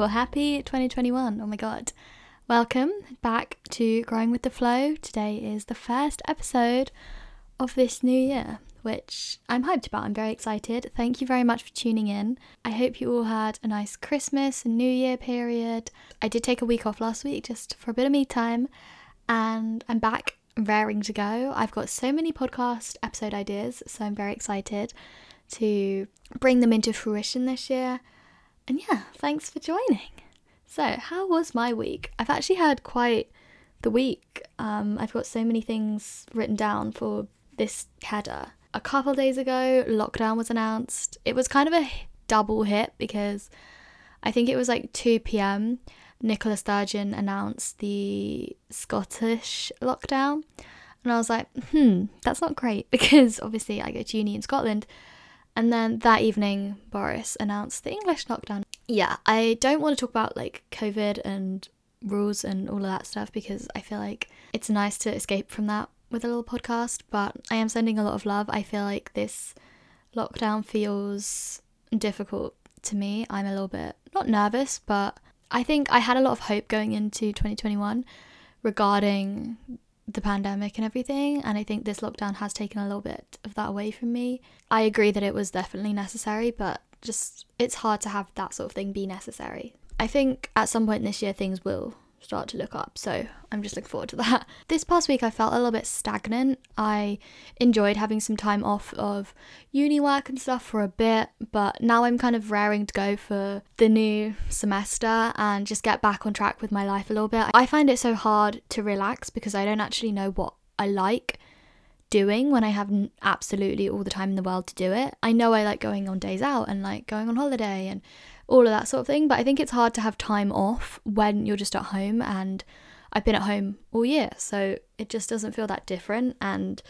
Well, happy 2021. Oh my God. Welcome back to Growing with the Flow. Today is the first episode of this new year, which I'm hyped about. I'm very excited. Thank you very much for tuning in. I hope you all had a nice Christmas and New Year period. I did take a week off last week just for a bit of me time, and I'm back raring to go. I've got so many podcast episode ideas, so I'm very excited to bring them into fruition this year. And yeah, thanks for joining. So how was my week? I've actually had quite the week. I've got so many things written down for this header. A couple days ago, lockdown was announced. It was kind of a double hit because I think it was like 2 p.m. Nicola Sturgeon announced the Scottish lockdown. And I was like, that's not great, because obviously I go to uni in Scotland. And then that evening, Boris announced the English lockdown. Yeah, I don't want to talk about like COVID and rules and all of that stuff, because I feel like it's nice to escape from that with a little podcast, but I am sending a lot of love. I feel like this lockdown feels difficult to me. I'm a little bit, not nervous, but I think I had a lot of hope going into 2021 regarding the pandemic and everything, and I think this lockdown has taken a little bit of that away from me. I agree that it was definitely necessary, but just it's hard to have that sort of thing be necessary. I think at some point this year things will start to look up, so I'm just looking forward to that. This past week I felt a little bit stagnant. I enjoyed having some time off of uni work and stuff for a bit, but now I'm kind of raring to go for the new semester and just get back on track with my life a little bit. I find it so hard to relax because I don't actually know what I like doing when I have absolutely all the time in the world to do it. I know I like going on days out and like going on holiday and all of that sort of thing, but I think it's hard to have time off when you're just at home, and I've been at home all year, so it just doesn't feel that different. And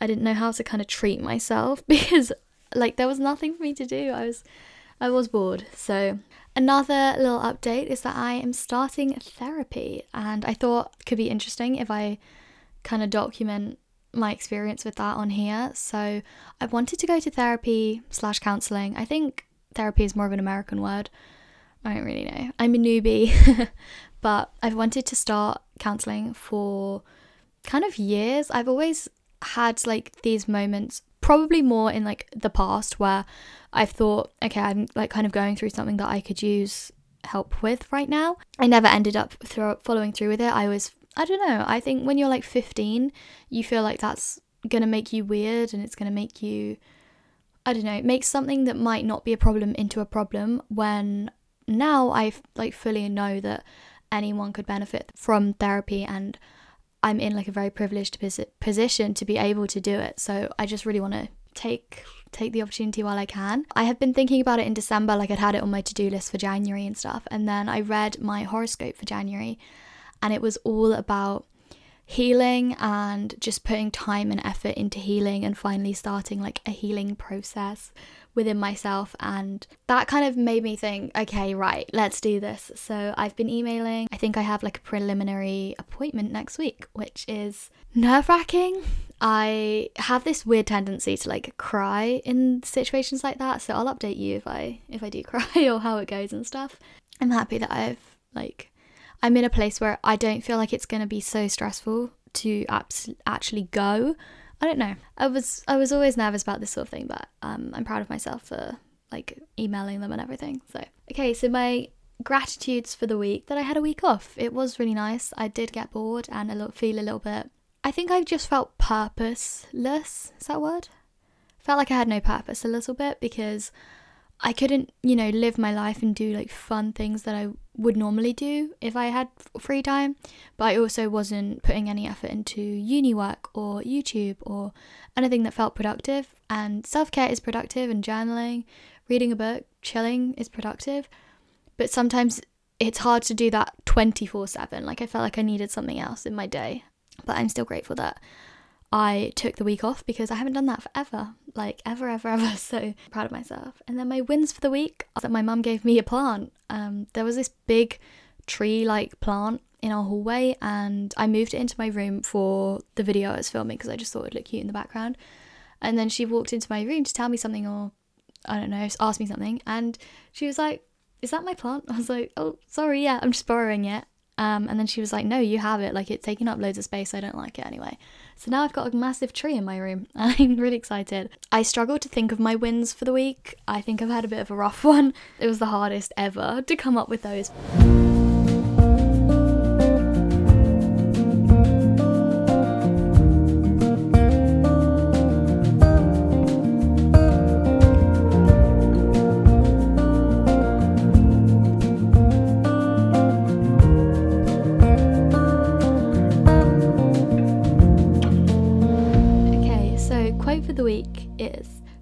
I didn't know how to kind of treat myself because like there was nothing for me to do. I was bored. So another little update is that I am starting therapy, and I thought it could be interesting if I kind of document my experience with that on here. So I wanted to go to therapy/counselling. I think therapy is more of an American word. I don't really know. I'm a newbie. But I've wanted to start counselling for kind of years. I've always had like these moments, probably more in like the past, where I've thought, okay, I'm like kind of going through something that I could use help with right now. I never ended up following through with it. I don't know. I think when you're like 15, you feel like that's going to make you weird, and it's going to make you, I don't know, make something that might not be a problem into a problem, when now I like fully know that anyone could benefit from therapy, and I'm in like a very privileged position to be able to do it. So I just really want to take the opportunity while I can. I have been thinking about it in December, like I'd had it on my to-do list for January and stuff, and then I read my horoscope for January, and it was all about healing and just putting time and effort into healing and finally starting like a healing process within myself. And that kind of made me think, okay, right, let's do this. So I've been emailing. I think I have like a preliminary appointment next week, which is nerve-wracking. I have this weird tendency to like cry in situations like that, so I'll update you if I do cry or how it goes and stuff. I'm happy that I'm in a place where I don't feel like it's going to be so stressful to actually go. I don't know. I was always nervous about this sort of thing, but I'm proud of myself for like emailing them and everything. So, okay, so my gratitudes for the week that I had a week off. It was really nice. I did get bored and feel a little bit. I think I just felt purposeless. Is that a word? Felt like I had no purpose a little bit, because I couldn't, you know, live my life and do like fun things that I would normally do if I had free time, but I also wasn't putting any effort into uni work or YouTube or anything that felt productive. And self-care is productive, and journaling, reading a book, chilling is productive, but sometimes it's hard to do that 24/7. Like I felt like I needed something else in my day, but I'm still grateful that I took the week off, because I haven't done that forever, like ever, so proud of myself. And then my wins for the week is that my mum gave me a plant. There was this big tree-like plant in our hallway, and I moved it into my room for the video I was filming because I just thought it would look cute in the background. And then she walked into my room to tell me something, or I don't know, asked me something, and she was like, is that my plant? I was like, oh, sorry, yeah, I'm just borrowing it. And then she was like, no, you have it. Like, it's taking up loads of space. I don't like it anyway. So now I've got a massive tree in my room. I'm really excited. I struggle to think of my wins for the week. I think I've had a bit of a rough one. It was the hardest ever to come up with those.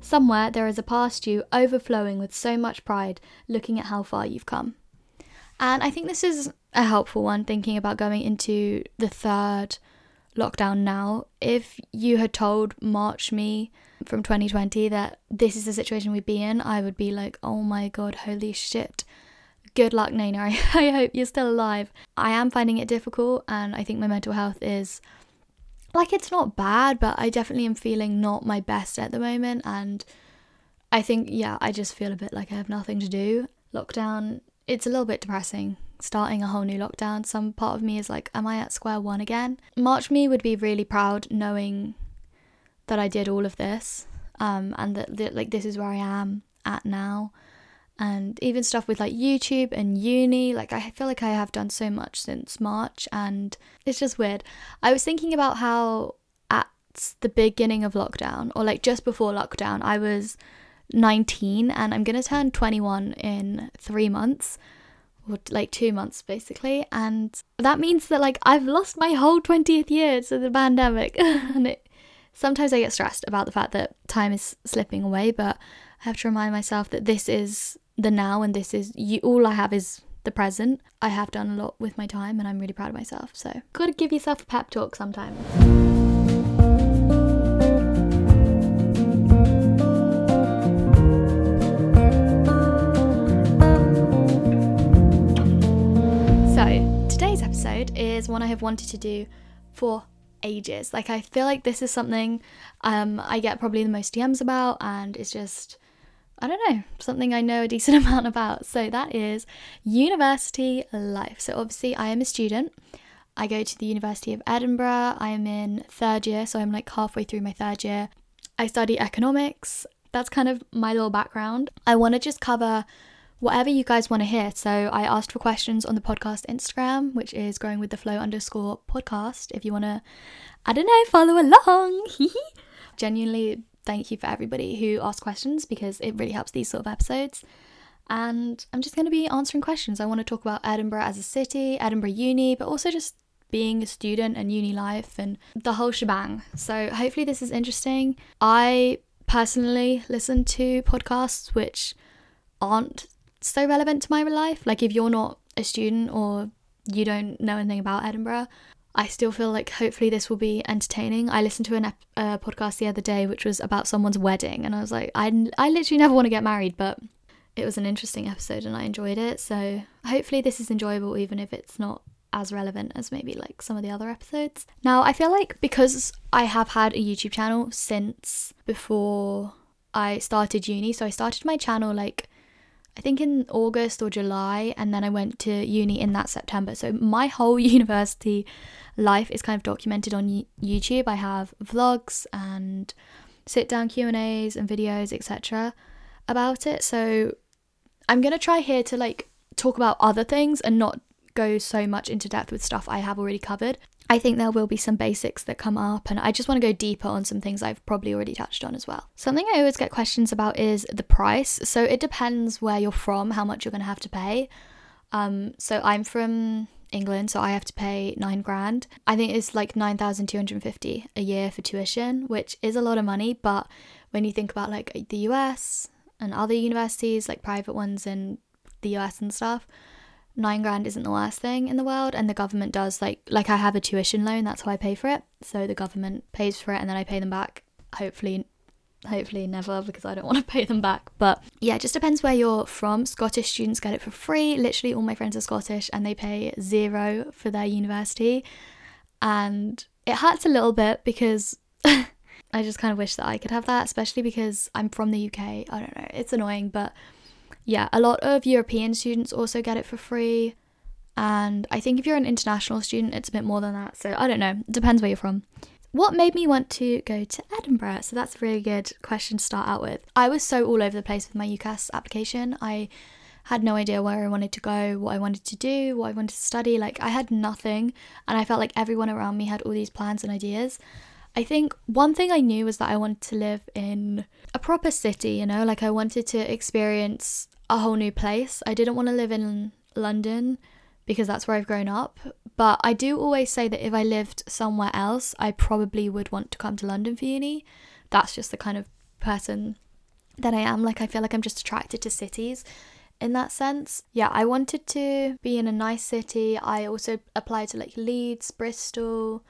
Somewhere there is a past you overflowing with so much pride, looking at how far you've come. And I think this is a helpful one, thinking about going into the third lockdown now. If you had told March me from 2020 that this is the situation we'd be in, I would be like, oh my god, holy shit. Good luck, Nana. I hope you're still alive. I am finding it difficult, and I think my mental health is... like, it's not bad, but I definitely am feeling not my best at the moment. And I think, yeah, I just feel a bit like I have nothing to do. Lockdown, it's a little bit depressing, starting a whole new lockdown. Some part of me is like, am I at square one again? March me would be really proud knowing that I did all of this, and that like, this is where I am at now. And even stuff with like YouTube and uni, like I feel like I have done so much since March, and it's just weird. I was thinking about how at the beginning of lockdown, or like just before lockdown, I was 19 and I'm going to turn 21 in 3 months, or like 2 months basically. And that means that like I've lost my whole 20th year to the pandemic. And sometimes I get stressed about the fact that time is slipping away, but I have to remind myself that this is the now, and this is all I have is the present. I have done a lot with my time and I'm really proud of myself, so gotta give yourself a pep talk sometimes. So today's episode is one I have wanted to do for ages. Like, I feel like this is something I get probably the most DMs about, and it's just, I don't know, something I know a decent amount about. So that is university life. So obviously I am a student. I go to the University of Edinburgh. I am in third year, so I'm like halfway through my third year. I study economics. That's kind of my little background. I want to just cover whatever you guys want to hear. So I asked for questions on the podcast Instagram, which is growingwiththeflow_podcast. If you want to, I don't know, follow along. Genuinely, thank you for everybody who asked questions, because it really helps these sort of episodes. And I'm just going to be answering questions. I want to talk about Edinburgh as a city, Edinburgh uni, but also just being a student and uni life and the whole shebang. So hopefully this is interesting. I personally listen to podcasts which aren't so relevant to my life. Like, if you're not a student or you don't know anything about Edinburgh, I still feel like hopefully this will be entertaining. I listened to a podcast the other day which was about someone's wedding, and I was like, I literally never want to get married, but it was an interesting episode and I enjoyed it. So hopefully this is enjoyable, even if it's not as relevant as maybe like some of the other episodes. Now, I feel like because I have had a YouTube channel since before I started uni, so I started my channel like I think in August or July, and then I went to uni in that September. So my whole university life is kind of documented on YouTube. I have vlogs and sit down Q&As and videos, etc. about it. So I'm going to try here to like talk about other things and not go so much into depth with stuff I have already covered. I think there will be some basics that come up, and I just want to go deeper on some things I've probably already touched on as well. Something I always get questions about is the price. So it depends where you're from, how much you're going to have to pay. So I'm from England, so I have to pay $9,000. I think it's like $9,250 a year for tuition, which is a lot of money. But when you think about like the US and other universities, like private ones in the US and stuff, $9,000 isn't the worst thing in the world. And the government does like I have a tuition loan, that's how I pay for it. So the government pays for it and then I pay them back. Hopefully never, because I don't want to pay them back. But yeah, it just depends where you're from. Scottish students get it for free. Literally all my friends are Scottish and they pay $0 for their university. And it hurts a little bit because I just kind of wish that I could have that, especially because I'm from the UK. I don't know, it's annoying, but Yeah, a lot of European students also get it for free. And I think if you're an international student, it's a bit more than that. So I don't know. It depends where you're from. What made me want to go to Edinburgh? So that's a really good question to start out with. I was so all over the place with my UCAS application. I had no idea where I wanted to go, what I wanted to do, what I wanted to study. Like, I had nothing. And I felt like everyone around me had all these plans and ideas. I think one thing I knew was that I wanted to live in a proper city, you know? Like, I wanted to experience a whole new place. I didn't want to live in London because that's where I've grown up. But I do always say that if I lived somewhere else, I probably would want to come to London for uni. That's just the kind of person that I am. Like, I feel like I'm just attracted to cities in that sense. Yeah, I wanted to be in a nice city. I also applied to like Leeds, Bristol,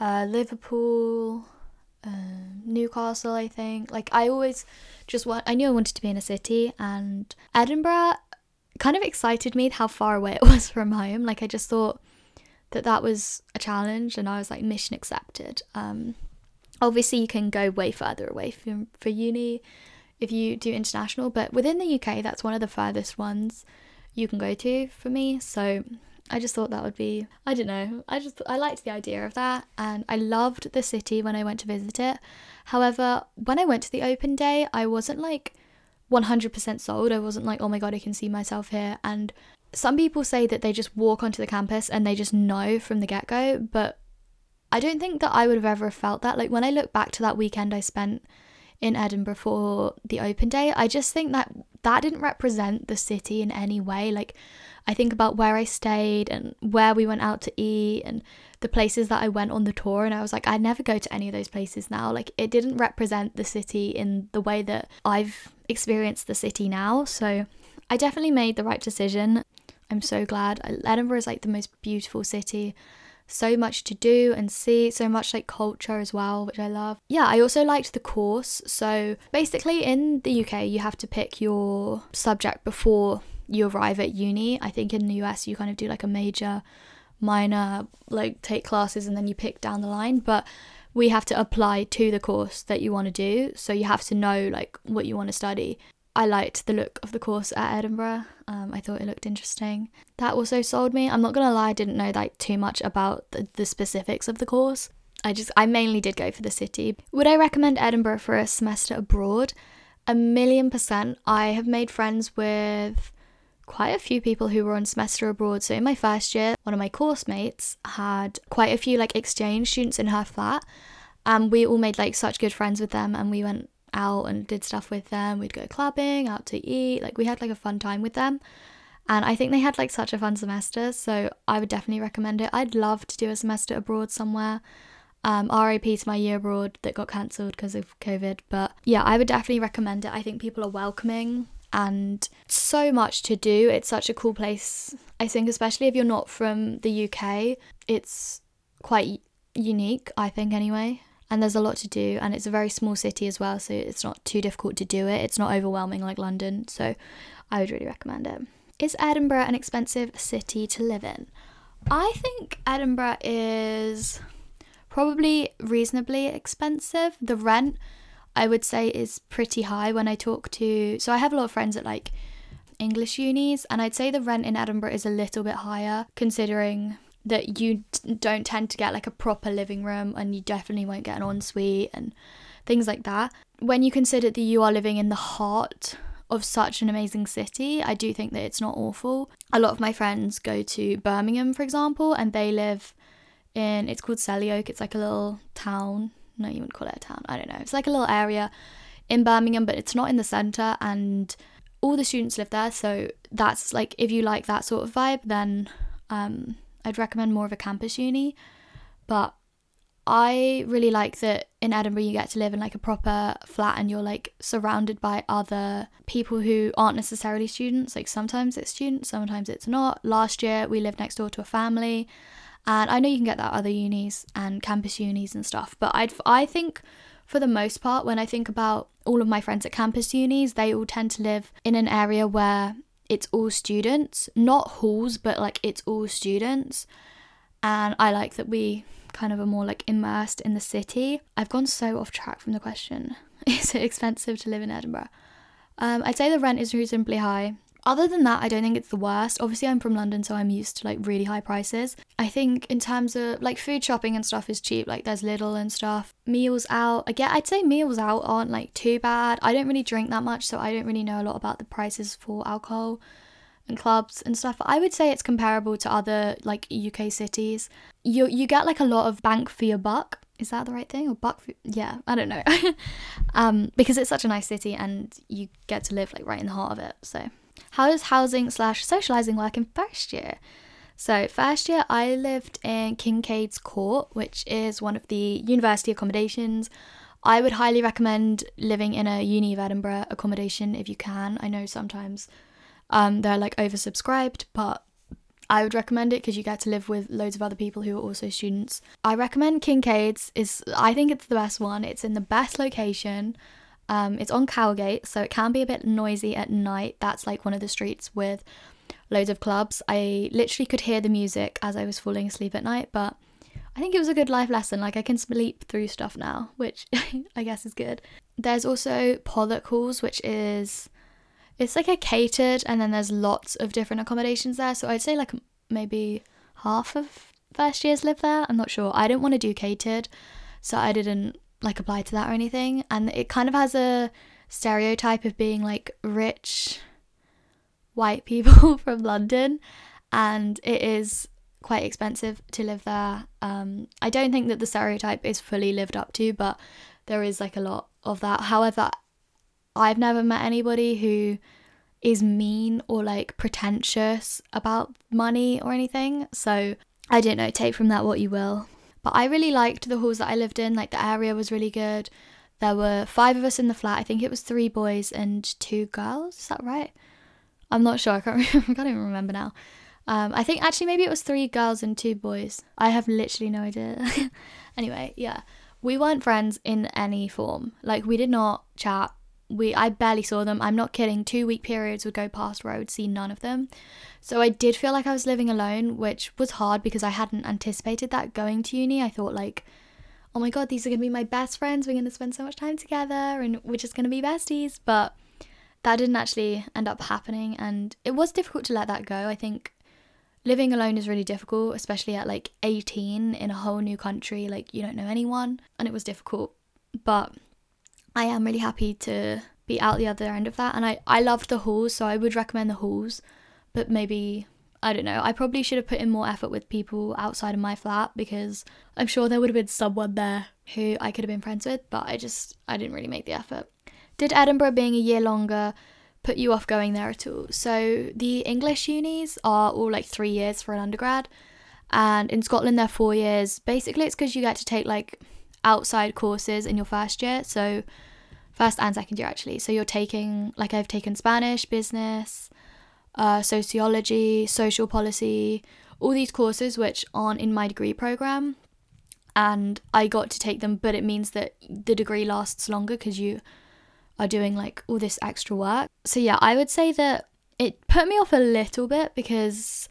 Liverpool, Newcastle, I think. Like, I always just I knew I wanted to be in a city, and Edinburgh kind of excited me how far away it was from home. Like, I just thought that was a challenge, and I was like, mission accepted. Obviously you can go way further away for uni if you do international, but within the UK, that's one of the furthest ones you can go to for me. So I just thought that would be, I don't know, I liked the idea of that, and I loved the city when I went to visit it. However, when I went to the open day, I wasn't like 100% sold. I wasn't like, oh my god, I can see myself here. And some people say that they just walk onto the campus and they just know from the get-go, but I don't think that I would have ever felt that. Like, when I look back to that weekend I spent in Edinburgh for the open day, I just think that didn't represent the city in any way. Like, I think about where I stayed and where we went out to eat and the places that I went on the tour, and I was like, I never go to any of those places now. Like, it didn't represent the city in the way that I've experienced the city now. So I definitely made the right decision. I'm so glad. Edinburgh is like the most beautiful city. So much to do and see, so much like culture as well, which I love. Yeah, I also liked the course. So basically in the UK, you have to pick your subject before you arrive at uni. I think in the US, you kind of do like a major, minor, like take classes and then you pick down the line. But we have to apply to the course that you want to do. So you have to know like what you want to study. I liked the look of the course at Edinburgh. I thought it looked interesting. That also sold me. I'm not gonna lie, I didn't know like too much about the specifics of the course. I mainly did go for the city. Would I recommend Edinburgh for a semester abroad? 1,000,000%. I have made friends with quite a few people who were on semester abroad. So in my first year, one of my course mates had quite a few like exchange students in her flat. We all made like such good friends with them, and we went out and did stuff with them. We'd go clubbing, out to eat. Like, we had like a fun time with them, and I think they had like such a fun semester, so I would definitely recommend it. I'd love to do a semester abroad somewhere. RIP to my year abroad that got cancelled because of COVID, but yeah, I would definitely recommend it. I think people are welcoming and so much to do. It's such a cool place. I think especially if you're not from the UK, it's quite unique, I think anyway. And there's a lot to do, and it's a very small city as well, so it's not too difficult to do it. It's not overwhelming like London, so I would really recommend it. Is Edinburgh an expensive city to live in? I think Edinburgh is probably reasonably expensive. The rent, I would say, is pretty high when I talk to... So I have a lot of friends at like English unis, and I'd say the rent in Edinburgh is a little bit higher, considering that you don't tend to get like a proper living room, and you definitely won't get an ensuite and things like that. When you consider that you are living in the heart of such an amazing city, I do think that it's not awful. A lot of my friends go to Birmingham, for example, and they live in, it's called Selly Oak. It's like a little town. No, you wouldn't call it a town. I don't know. It's like a little area in Birmingham, but it's not in the centre, and all the students live there. So that's like, if you like that sort of vibe, then I'd recommend more of a campus uni. But I really like that in Edinburgh you get to live in like a proper flat, and you're like surrounded by other people who aren't necessarily students. Like, sometimes it's students, sometimes it's not. Last year we lived next door to a family, and I know you can get that at other unis and campus unis and stuff, but I think for the most part, when I think about all of my friends at campus unis, they all tend to live in an area where it's all students, not halls, but like it's all students. And I like that we kind of are more like immersed in the city. I've gone so off track from the question. Is it expensive to live in Edinburgh? I'd say the rent is reasonably high. Other than that, I don't think it's the worst. Obviously, I'm from London, so I'm used to, like, really high prices. I think in terms of, like, food shopping and stuff is cheap. Like, there's Lidl and stuff. Meals out, again, I'd say meals out aren't, like, too bad. I don't really drink that much, so I don't really know a lot about the prices for alcohol and clubs and stuff. I would say it's comparable to other, like, UK cities. You get, like, a lot of bank for your buck. Is that the right thing? Or buck for... Yeah, I don't know. Because it's such a nice city and you get to live, like, right in the heart of it, so... How does housing / socialising work in first year? So first year I lived in Kincaid's Court, which is one of the university accommodations. I would highly recommend living in a Uni of Edinburgh accommodation if you can. I know sometimes they're like oversubscribed, but I would recommend it because you get to live with loads of other people who are also students. I recommend Kincaid's. I think it's the best one. It's in the best location. It's on Cowgate, so it can be a bit noisy at night. That's like one of the streets with loads of clubs. I literally could hear the music as I was falling asleep at night, but I think it was a good life lesson. Like, I can sleep through stuff now, which I guess is good. There's also Pollock Halls, which is, it's like a catered, and then there's lots of different accommodations there. So I'd say like maybe half of first years live there. I'm not sure. I didn't want to do catered, so I didn't like apply to that or anything, and it kind of has a stereotype of being like rich white people from London, and it is quite expensive to live there. I don't think that the stereotype is fully lived up to, but there is like a lot of that. However, I've never met anybody who is mean or like pretentious about money or anything, so I don't know, take from that what you will. But I really liked the halls that I lived in. Like, the area was really good. There were 5 of us in the flat. I think it was 3 boys and 2 girls. Is that right? I'm not sure. I can't even remember now. I think actually maybe it was 3 girls and 2 boys. I have literally no idea. Anyway, yeah. We weren't friends in any form. Like, we did not chat. I barely saw them. I'm not kidding. 2-week periods would go past where I would see none of them. So I did feel like I was living alone, which was hard because I hadn't anticipated that going to uni. I thought like, oh my god, these are going to be my best friends. We're going to spend so much time together and we're just going to be besties. But that didn't actually end up happening, and it was difficult to let that go. I think living alone is really difficult, especially at like 18 in a whole new country. Like, you don't know anyone, and it was difficult. But I am really happy to be out the other end of that, and I loved the halls, so I would recommend the halls, but maybe, I don't know, I probably should have put in more effort with people outside of my flat, because I'm sure there would have been someone there who I could have been friends with, but I didn't really make the effort. Did Edinburgh being a year longer put you off going there at all? So the English unis are all like 3 years for an undergrad, and in Scotland they're 4 years. Basically it's because you get to take like outside courses in your first year, so first and second year actually. So you're taking, like, I've taken Spanish, business, sociology, social policy, all these courses which aren't in my degree program, and I got to take them, but it means that the degree lasts longer because you are doing like all this extra work. So yeah, I would say that it put me off a little bit, because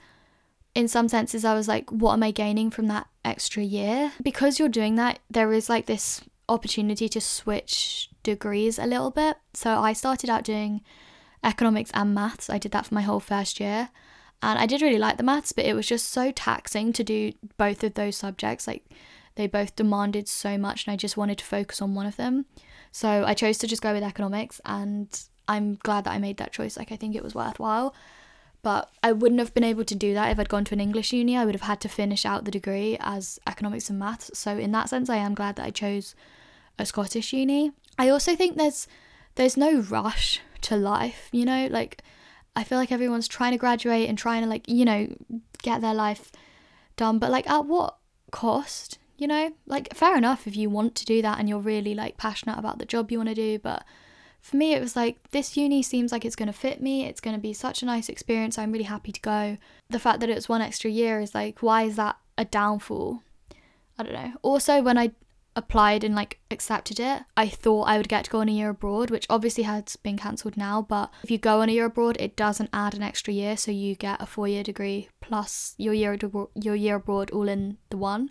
in some senses I was like, what am I gaining from that extra year? Because you're doing that, there is like this opportunity to switch degrees a little bit. So I started out doing economics and maths. I did that for my whole first year, and I did really like the maths, but it was just so taxing to do both of those subjects. Like, they both demanded so much, and I just wanted to focus on one of them, so I chose to just go with economics, and I'm glad that I made that choice. Like, I think it was worthwhile. But I wouldn't have been able to do that if I'd gone to an English uni. I would have had to finish out the degree as economics and maths. So in that sense, I am glad that I chose a Scottish uni. I also think there's no rush to life, you know? Like, I feel like everyone's trying to graduate and trying to, like, you know, get their life done. But, like, at what cost, you know? Like, fair enough if you want to do that and you're really, like, passionate about the job you want to do, but... For me, it was like, this uni seems like it's going to fit me. It's going to be such a nice experience. I'm really happy to go. The fact that it's one extra year is like, why is that a downfall? I don't know. Also, when I applied and like accepted it, I thought I would get to go on a year abroad, which obviously has been cancelled now. But if you go on a year abroad, it doesn't add an extra year. So you get a 4-year degree plus your year abroad all in the one.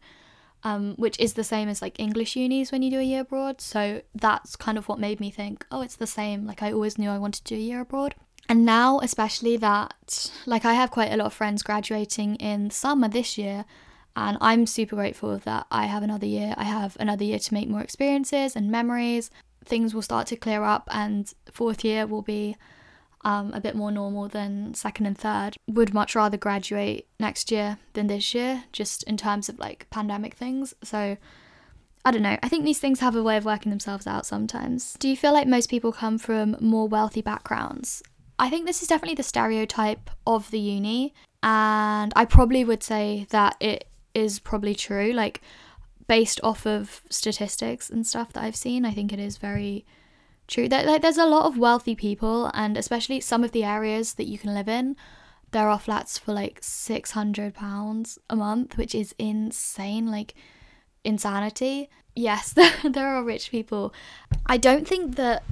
which is the same as like English unis when you do a year abroad. So that's kind of what made me think, oh, it's the same. Like I always knew I wanted to do a year abroad. And now especially that, like I have quite a lot of friends graduating in summer this year, and I'm super grateful that I have another year. I have another year to make more experiences and memories. Things will start to clear up, and fourth year will be a bit more normal than second and third. Would much rather graduate next year than this year, just in terms of like pandemic things. So I don't know. I think these things have a way of working themselves out sometimes. Do you feel like most people come from more wealthy backgrounds? I think this is definitely the stereotype of the uni, and I probably would say that it is probably true, like based off of statistics and stuff that I've seen. I think it is very true that like there's a lot of wealthy people, and especially some of the areas that you can live in, there are flats for like £600 a month, which is insane, like insanity. Yes, there are rich people. I don't think that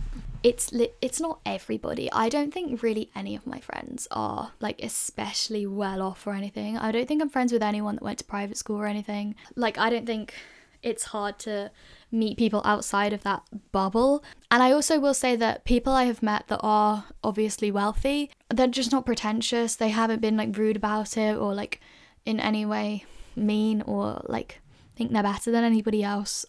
it's not everybody. I don't think really any of my friends are like especially well off or anything. I don't think I'm friends with anyone that went to private school or anything. Like I don't think it's hard to meet people outside of that bubble. And I also will say that people I have met that are obviously wealthy, they're just not pretentious. They haven't been like rude about it or like in any way mean or like think they're better than anybody else.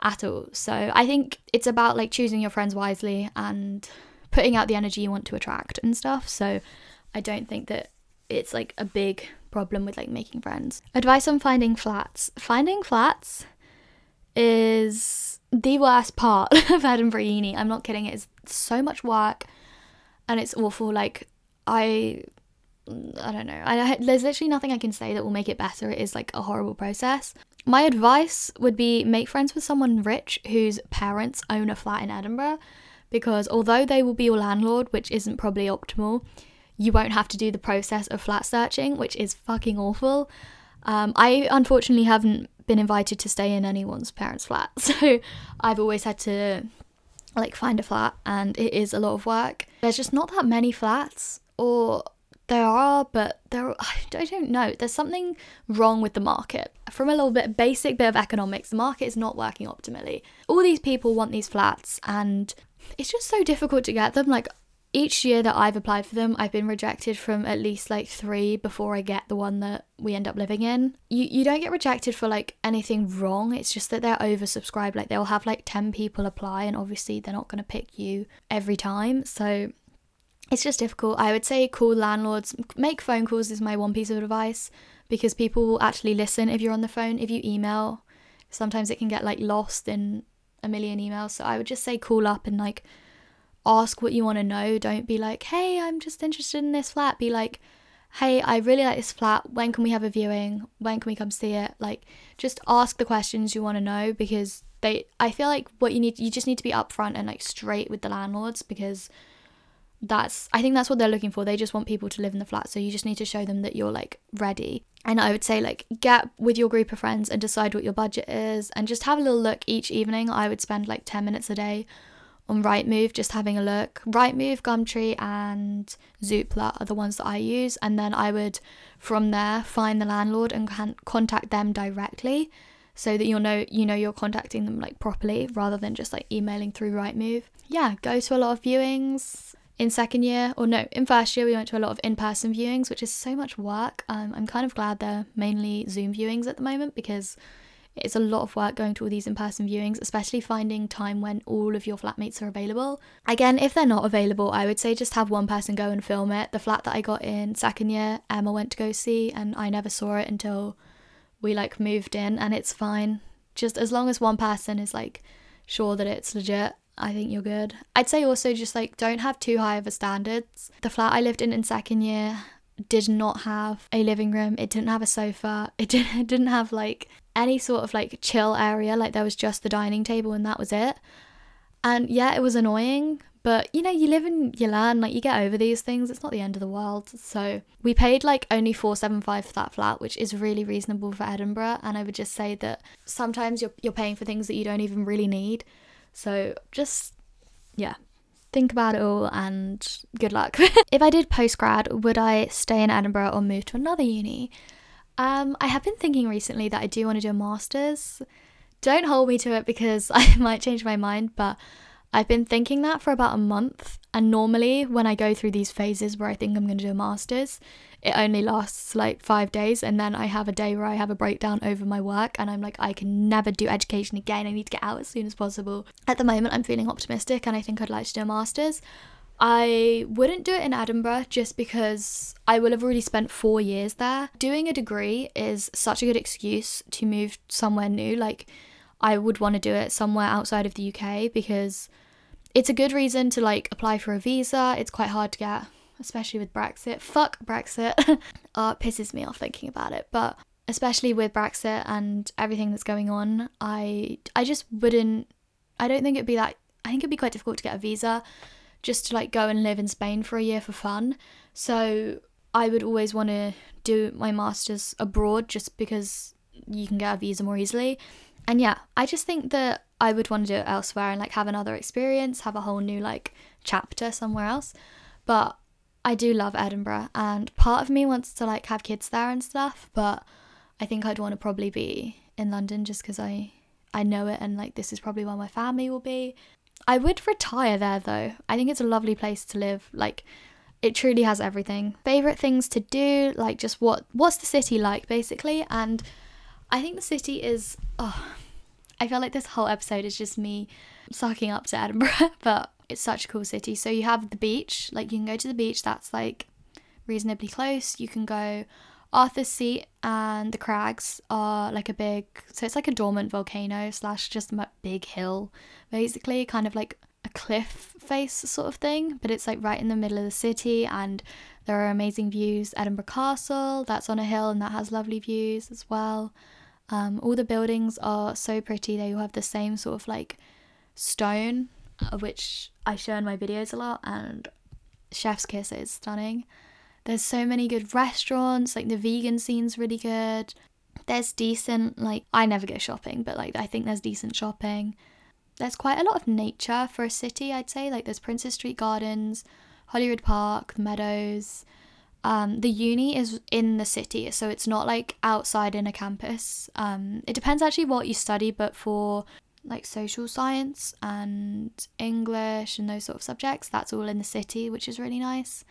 At all. So I think it's about like choosing your friends wisely and putting out the energy you want to attract and stuff. So I don't think that it's like a big problem with like making friends. Advice on finding flats. Finding flats is the worst part of Edinburgh uni. I'm not kidding. It's so much work and it's awful. Like I don't know. There's literally nothing I can say that will make it better. It is like a horrible process. My advice would be make friends with someone rich whose parents own a flat in Edinburgh, because although they will be your landlord, which isn't probably optimal, you won't have to do the process of flat searching, which is fucking awful. I unfortunately haven't been invited to stay in anyone's parents' flat, so I've always had to like find a flat, and it is a lot of work. There's just not that many flats, or there are, but I don't know. There's something wrong with the market. From a little bit basic bit of economics, the market is not working optimally. All these people want these flats, and it's just so difficult to get them. Like each year that I've applied for them, I've been rejected from at least like three before I get the one that we end up living in. You don't get rejected for like anything wrong. It's just that they're oversubscribed. Like they'll have like 10 people apply, and obviously they're not going to pick you every time. So it's just difficult. I would say call landlords, make phone calls is my one piece of advice, because people will actually listen if you're on the phone. If you email, sometimes it can get like lost in a million emails. So I would just say call up and like ask what you want to know. Don't be like, hey, I'm just interested in this flat. Be like, hey, I really like this flat. When can we have a viewing? When can we come see it? Like just ask the questions you want to know, because I feel like you just need to be upfront and like straight with the landlords, because I think that's what they're looking for. They just want people to live in the flat, so you just need to show them that you're like ready. And I would say like get with your group of friends and decide what your budget is, and just have a little look each evening. I would spend like 10 minutes a day on Rightmove just having a look. Rightmove, Gumtree and Zoopla are the ones that I use, and then I would from there find the landlord and contact them directly, so that you know you're contacting them like properly, rather than just like emailing through Rightmove. Yeah, go to a lot of viewings. In first year we went to a lot of in-person viewings, which is so much work. I'm kind of glad they're mainly Zoom viewings at the moment, because it's a lot of work going to all these in-person viewings, especially finding time when all of your flatmates are available. Again, if they're not available, I would say just have one person go and film it. The flat that I got in second year, Emma went to go see, and I never saw it until we like moved in, and it's fine. Just as long as one person is like sure that it's legit, I think you're good. I'd say also just like don't have too high of a standards. The flat I lived in second year did not have a living room. It didn't have a sofa. It didn't have like any sort of like chill area. Like there was just the dining table and that was it. And yeah, it was annoying, but you know, you live and you learn, like you get over these things. It's not the end of the world. So we paid like only 475 for that flat, which is really reasonable for Edinburgh. And I would just say that sometimes you're paying for things that you don't even really need. So just, yeah, think about it all and good luck. If I did postgrad, would I stay in Edinburgh or move to another uni? I have been thinking recently that I do want to do a master's. Don't hold me to it because I might change my mind, but I've been thinking that for about a month. And normally when I go through these phases where I think I'm going to do a master's, it only lasts like 5 days, and then I have a day where I have a breakdown over my work and I'm like, I can never do education again. I need to get out as soon as possible. At the moment, I'm feeling optimistic and I think I'd like to do a master's. I wouldn't do it in Edinburgh just because I will have already spent 4 years there. Doing a degree is such a good excuse to move somewhere new. Like, I would want to do it somewhere outside of the UK because it's a good reason to like apply for a visa. It's quite hard to get, especially with Brexit. Fuck Brexit. It pisses me off thinking about it. But especially with Brexit and everything that's going on, I just wouldn't, I don't think it'd be that, I think it'd be quite difficult to get a visa just to like go and live in Spain for a year for fun. So I would always want to do my master's abroad just because you can get a visa more easily. And yeah, I just think that I would want to do it elsewhere and like have another experience, have a whole new like chapter somewhere else. But I do love Edinburgh and part of me wants to like have kids there and stuff, but I think I'd want to probably be in London just because I know it and like this is probably where my family will be. I would retire there though. I think it's a lovely place to live. Like, it truly has everything. Favourite things to do, like just what's the city like basically. And I think the city is, I feel like this whole episode is just me sucking up to Edinburgh, but it's such a cool city. So you have the beach, like you can go to the beach, that's like reasonably close. You can go Arthur's Seat and the Crags are like a big, so it's like a dormant volcano / just a big hill basically, kind of like a cliff face sort of thing, but it's like right in the middle of the city and there are amazing views. Edinburgh Castle, that's on a hill and that has lovely views as well. All the buildings are so pretty. They all have the same sort of like stone, which I show in my videos a lot, and chef's kiss, is stunning. There's so many good restaurants, like the vegan scene's really good. There's decent, like, I never go shopping, but like I think there's decent shopping. There's quite a lot of nature for a city, I'd say. Like there's Princes Street Gardens, Holyrood Park, the Meadows. The uni is in the city, so it's not like outside in a campus. It depends actually what you study, but for like social science and English and those sort of subjects, that's all in the city, which is really nice.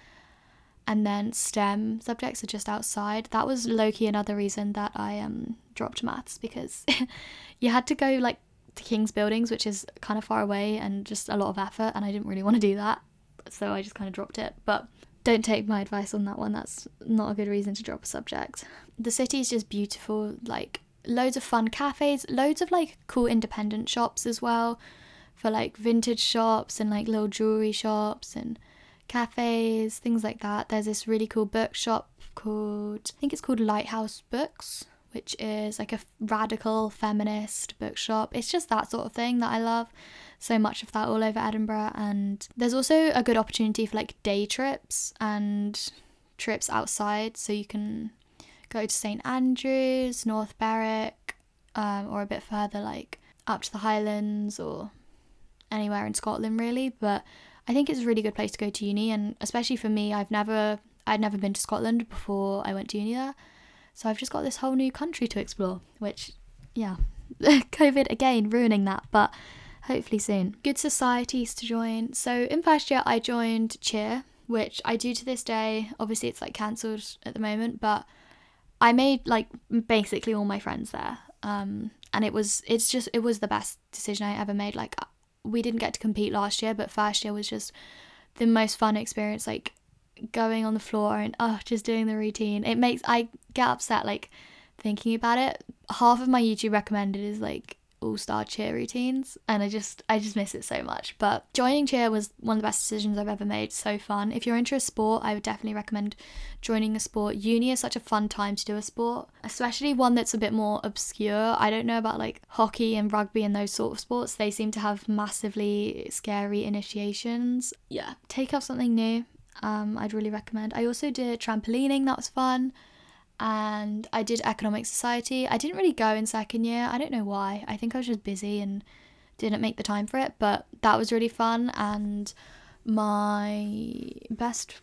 And then STEM subjects are just outside. That was low-key another reason that I dropped maths, because you had to go like to King's Buildings, which is kind of far away and just a lot of effort, and I didn't really want to do that, so I just kind of dropped it. But don't take my advice on that one. That's not a good reason to drop a subject. The city is just beautiful, like loads of fun cafes, loads of like cool independent shops as well, for like vintage shops and like little jewelry shops and cafes, things like that. There's this really cool bookshop called, I think it's called Lighthouse Books, which is like a radical feminist bookshop. It's just that sort of thing that I love. So much of that all over Edinburgh. And there's also a good opportunity for like day trips and trips outside, so you can go to St Andrews, North Berwick, or a bit further like up to the Highlands or anywhere in Scotland really. But I think it's a really good place to go to uni, and especially for me, I'd never been to Scotland before I went to uni there, so I've just got this whole new country to explore, which, yeah, COVID again ruining that, but hopefully soon. Good societies to join. So in first year I joined cheer, which I do to this day. Obviously it's like cancelled at the moment, but I made like basically all my friends there, and it was the best decision I ever made. Like, we didn't get to compete last year, but first year was just the most fun experience, like going on the floor and just doing the routine. I get upset like thinking about it. Half of my YouTube recommended is like all-star cheer routines, and I just miss it so much. But joining cheer was one of the best decisions I've ever made. So fun. If you're into a sport, I would definitely recommend joining a sport. Uni is such a fun time to do a sport, especially one that's a bit more obscure. I don't know about like hockey and rugby and those sort of sports. They seem to have massively scary initiations. Yeah, take up something new. I'd really recommend. I also did trampolining, that was fun. And I did economic society. I didn't really go in second year. I don't know why. I think I was just busy and didn't make the time for it, but that was really fun. And one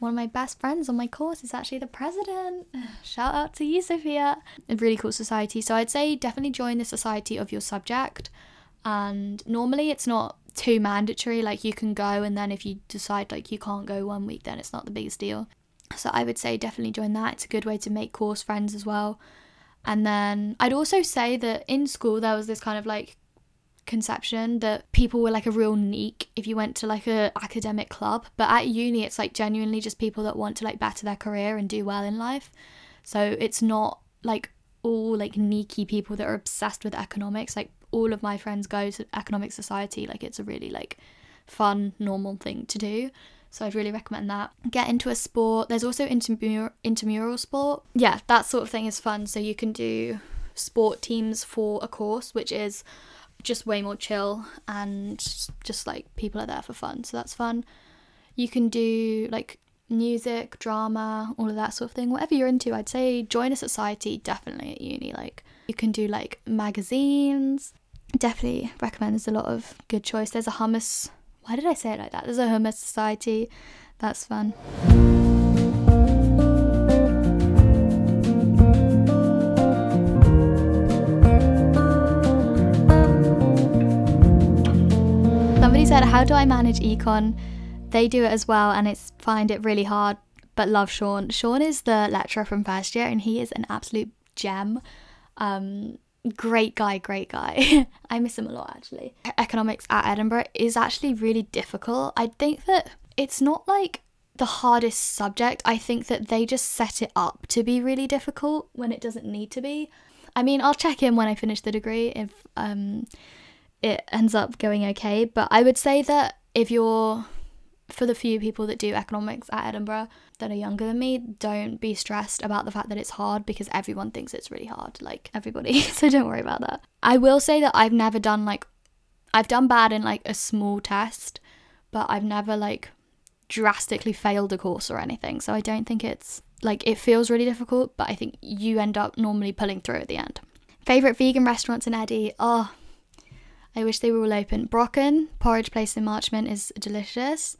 of my best friends on my course is actually the president. Shout out to you, Sophia. A really cool society. So I'd say definitely join the society of your subject. And normally it's not too mandatory, like you can go, and then if you decide like you can't go one week, then it's not the biggest deal. So I would say definitely join that. It's a good way to make course friends as well. And then I'd also say that in school there was this kind of like conception that people were like a real neek if you went to like a academic club, but at uni it's like genuinely just people that want to like better their career and do well in life. So it's not like all like neeky people that are obsessed with economics. Like all of my friends go to economic society, like it's a really like fun normal thing to do. So I'd really recommend that. Get into a sport. There's also intramural sport. Yeah, that sort of thing is fun. So you can do sport teams for a course, which is just way more chill and just like people are there for fun. So that's fun. You can do like music, drama, all of that sort of thing. Whatever you're into, I'd say join a society definitely at uni. Like you can do like magazines. Definitely recommend. There's a lot of good choice. There's a hummus. Why did I say it like that? There's a hummus society. That's fun. Somebody said, how do I manage econ? They do it as well, and it's find it really hard, but love Sean. Sean is the lecturer from first year, and he is an absolute gem. Great guy. I miss him a lot, actually. Economics at Edinburgh is actually really difficult. I think that it's not like the hardest subject. I think that they just set it up to be really difficult when it doesn't need to be. I mean, I'll check in when I finish the degree if it ends up going okay, but I would say that if you're, for the few people that do economics at Edinburgh that are younger than me, don't be stressed about the fact that it's hard, because everyone thinks it's really hard, like everybody. So don't worry about that. I will say that I've never done like, I've done bad in like a small test, but I've never like drastically failed a course or anything. So I don't think it's like, it feels really difficult, but I think you end up normally pulling through at the end. Favourite vegan restaurants in Eddie? Oh, I wish they were all open. Brocken, porridge place in Marchment, is delicious.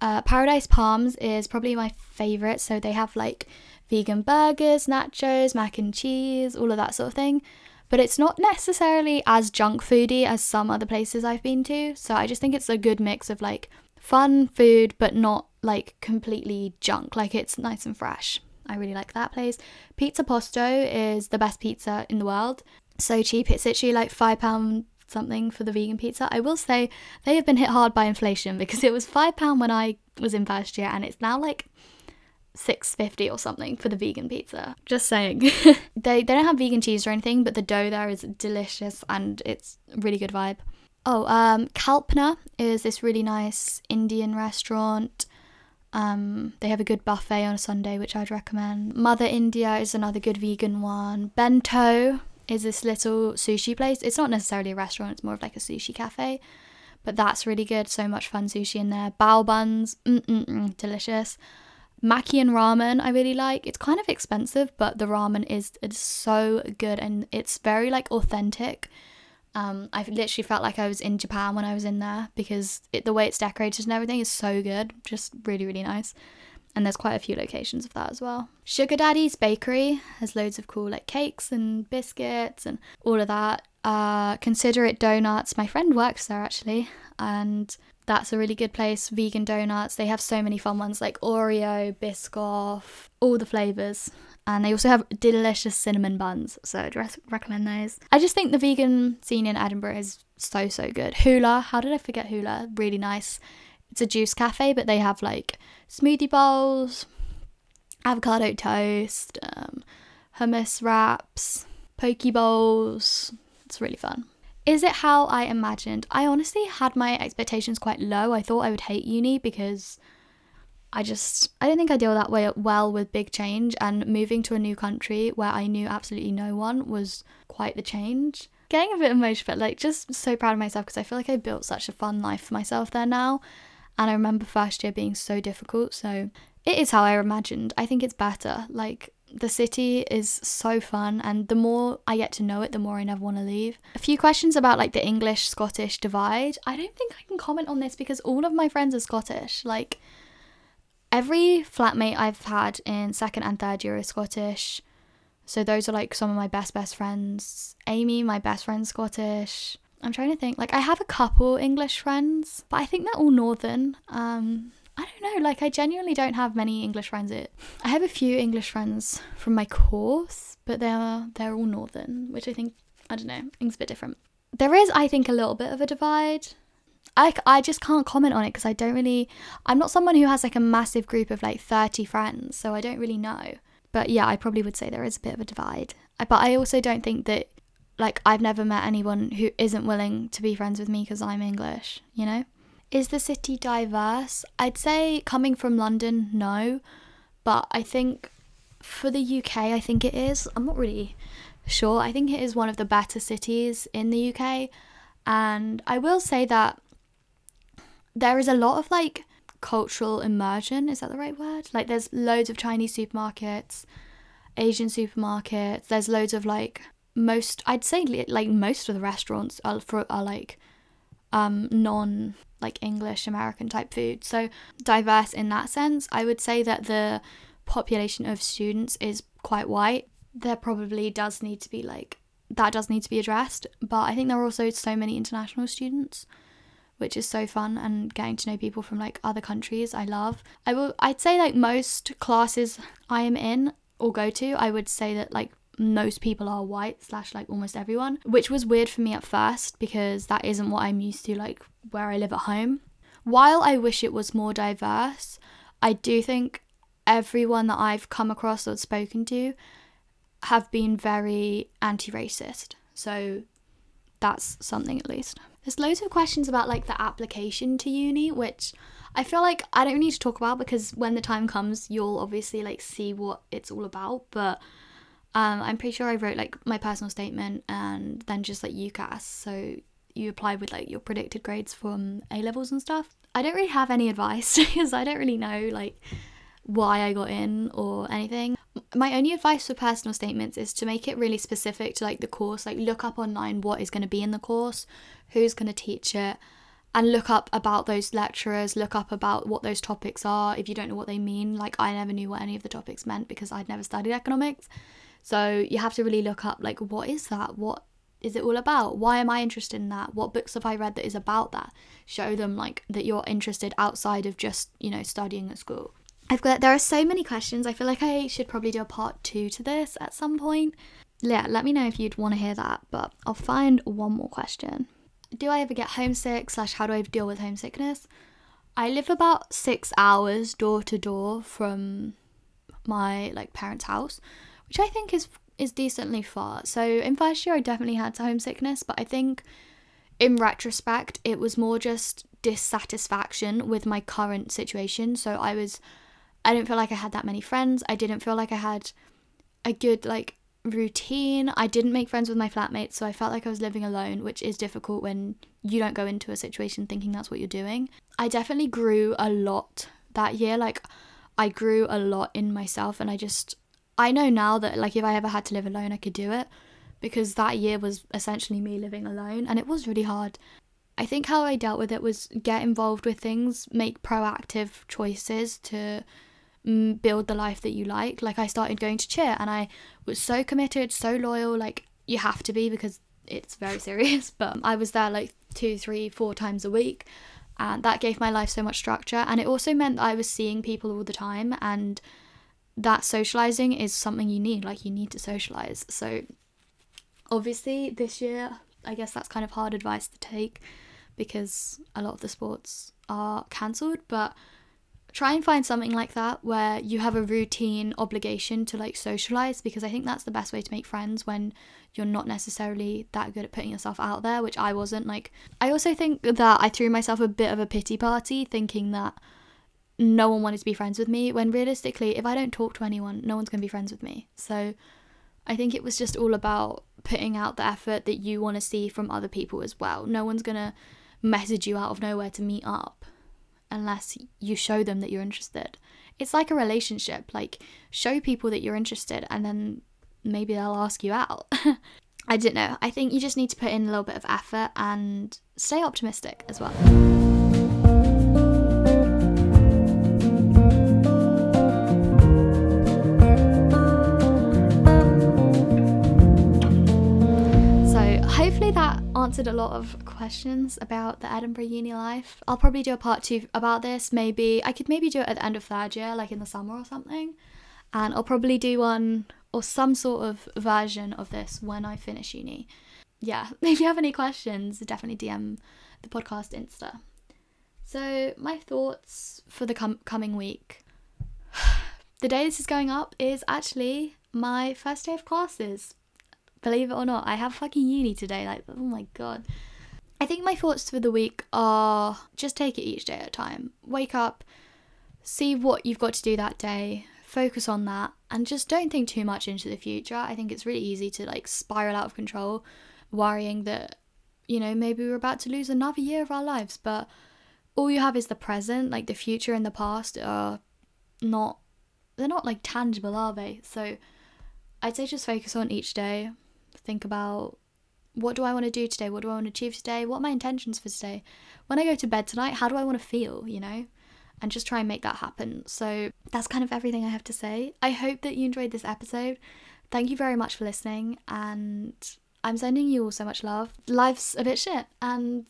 Paradise Palms is probably my favourite. So they have like vegan burgers, nachos, mac and cheese, all of that sort of thing. But it's not necessarily as junk foody as some other places I've been to. So I just think it's a good mix of like fun food, but not like completely junk. Like it's nice and fresh. I really like that place. Pizza Posto is the best pizza in the world. So cheap. It's literally like £5 something for the vegan pizza. I will say they have been hit hard by inflation, because it was £5 when I was in first year and it's now like £6.50 or something for the vegan pizza. Just saying. They don't have vegan cheese or anything, but the dough there is delicious and it's really good vibe. Kalpna is this really nice Indian restaurant. They have a good buffet on a Sunday, which I'd recommend. Mother India is another good vegan one. Bento is this little sushi place. It's not necessarily a restaurant, it's more of like a sushi cafe, but that's really good. So much fun sushi in there. Bao buns, delicious. Maki and ramen I really like. It's kind of expensive, but the ramen is so good, and it's very like authentic. I literally felt like I was in Japan when I was in there, because the way it's decorated and everything is so good. Just really, really nice. And there's quite a few locations of that as well. Sugar Daddy's Bakery has loads of cool like cakes and biscuits and all of that. Consider It Donuts. My friend works there actually, and that's a really good place. Vegan donuts. They have so many fun ones like Oreo, Biscoff, all the flavours. And they also have delicious cinnamon buns. So I'd recommend those. I just think the vegan scene in Edinburgh is so, so good. Hula. How did I forget Hula? Really nice. It's a juice cafe, but they have like smoothie bowls, avocado toast, hummus wraps, poke bowls. It's really fun. Is it how I imagined? I honestly had my expectations quite low. I thought I would hate uni because I don't think I deal that way well with big change, and moving to a new country where I knew absolutely no one was quite the change. Getting a bit emotional, but like just so proud of myself, because I feel like I built such a fun life for myself there now. And I remember first year being so difficult, so it is how I imagined. I think it's better. Like The city is so fun, and the more I get to know it, the more I never want to leave. A few questions about like the English-Scottish divide. I don't think I can comment on this because all of my friends are Scottish. Like, every flatmate I've had in second and third year is Scottish. So those are like some of my best friends. Amy, my best friend's Scottish. I'm trying to think. Like, I have a couple English friends, but I think they're all Northern. I don't know, like I genuinely don't have many English friends. I have a few English friends from my course, but they're all Northern, which I think, I don't know, things a bit different. There is, I think, a little bit of a divide. I just can't comment on it because I'm not someone who has like a massive group of like 30 friends, so I don't really know. But yeah, I probably would say there is a bit of a divide. But I also don't think that, like, I've never met anyone who isn't willing to be friends with me because I'm English, you know? Is the city diverse? I'd say coming from London, no. But I think for the UK, I think it is. I'm not really sure. I think it is one of the better cities in the UK. And I will say that there is a lot of like cultural immersion. Is that the right word? Like there's loads of Chinese supermarkets, Asian supermarkets. There's loads of like most of the restaurants are like non like English American type food, so diverse in that sense. I would say that the population of students is quite white. There probably does need to be like that does need to be addressed, but I think there are also so many international students, which is so fun, and getting to know people from like other countries I love. I'd say like most classes I am in or go to, I would say that like most people are white / like almost everyone, which was weird for me at first because that isn't what I'm used to like where I live at home. While I wish it was more diverse, I do think everyone that I've come across or spoken to have been very anti-racist, so that's something at least. There's loads of questions about like the application to uni, which I feel like I don't need to talk about because when the time comes you'll obviously like see what it's all about, but I'm pretty sure I wrote like my personal statement and then just like UCAS, so you apply with like your predicted grades from A-levels and stuff. I don't really have any advice because I don't really know like why I got in or anything. My only advice for personal statements is to make it really specific to like the course, like look up online what is going to be in the course, who's going to teach it, and look up about those lecturers, look up about what those topics are if you don't know what they mean. Like I never knew what any of the topics meant because I'd never studied economics. So you have to really look up, like, what is that? What is it all about? Why am I interested in that? What books have I read that is about that? Show them, like, that you're interested outside of just, you know, studying at school. There are so many questions. I feel like I should probably do a part 2 to this at some point. Yeah, let me know if you'd want to hear that, but I'll find one more question. Do I ever get homesick / how do I deal with homesickness? I live about 6 hours door to door from my, like, parents' house, which I think is decently far. So in first year I definitely had homesickness, but I think in retrospect it was more just dissatisfaction with my current situation. So I didn't feel like I had that many friends. I didn't feel like I had a good like routine. I didn't make friends with my flatmates, so I felt like I was living alone, which is difficult when you don't go into a situation thinking that's what you're doing. I definitely grew a lot that year. Like I grew a lot in myself, and I know now that, like, if I ever had to live alone, I could do it, because that year was essentially me living alone, and it was really hard. I think how I dealt with it was get involved with things, make proactive choices to build the life that you like. Like, I started going to cheer, and I was so committed, so loyal. Like, you have to be because it's very serious, but I was there, like, 2, 3, 4 times a week, and that gave my life so much structure, and it also meant that I was seeing people all the time, and that socializing is something you need. Like, you need to socialize. So obviously this year, I guess that's kind of hard advice to take because a lot of the sports are cancelled, but try and find something like that where you have a routine obligation to like socialize, because I think that's the best way to make friends when you're not necessarily that good at putting yourself out there, which I wasn't. Like, I also think that I threw myself a bit of a pity party thinking that no one wanted to be friends with me, when realistically, if I don't talk to anyone, no one's going to be friends with me. So I think it was just all about putting out the effort that you want to see from other people as well. No one's going to message you out of nowhere to meet up unless you show them that you're interested. It's like a relationship, like show people that you're interested and then maybe they'll ask you out. I don't know. I think you just need to put in a little bit of effort and stay optimistic as well. Hopefully that answered a lot of questions about the Edinburgh uni life. I'll probably do a part 2 about this. I could do it at the end of third year, like in the summer or something. And I'll probably do one or some sort of version of this when I finish uni. Yeah, if you have any questions, definitely DM the podcast Insta. So my thoughts for the coming week. The day this is going up is actually my first day of classes. Believe it or not, I have fucking uni today, like, oh my god. I think my thoughts for the week are just take it each day at a time. Wake up, see what you've got to do that day, focus on that, and just don't think too much into the future. I think it's really easy to, like, spiral out of control, worrying that, you know, maybe we're about to lose another year of our lives, but all you have is the present. Like, the future and the past are not, they're not, like, tangible, are they? So I'd say just focus on each day. Think about, what do I want to do today? What do I want to achieve today? What are my intentions for today? When I go to bed tonight, how do I want to feel, you know? And just try and make that happen. So that's kind of everything I have to say. I hope that you enjoyed this episode. Thank you very much for listening. And I'm sending you all so much love. Life's a bit shit and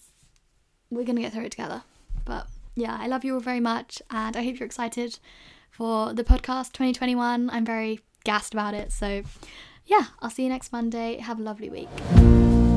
we're going to get through it together. But yeah, I love you all very much. And I hope you're excited for the podcast 2021. I'm very gassed about it. So yeah, I'll see you next Monday. Have a lovely week.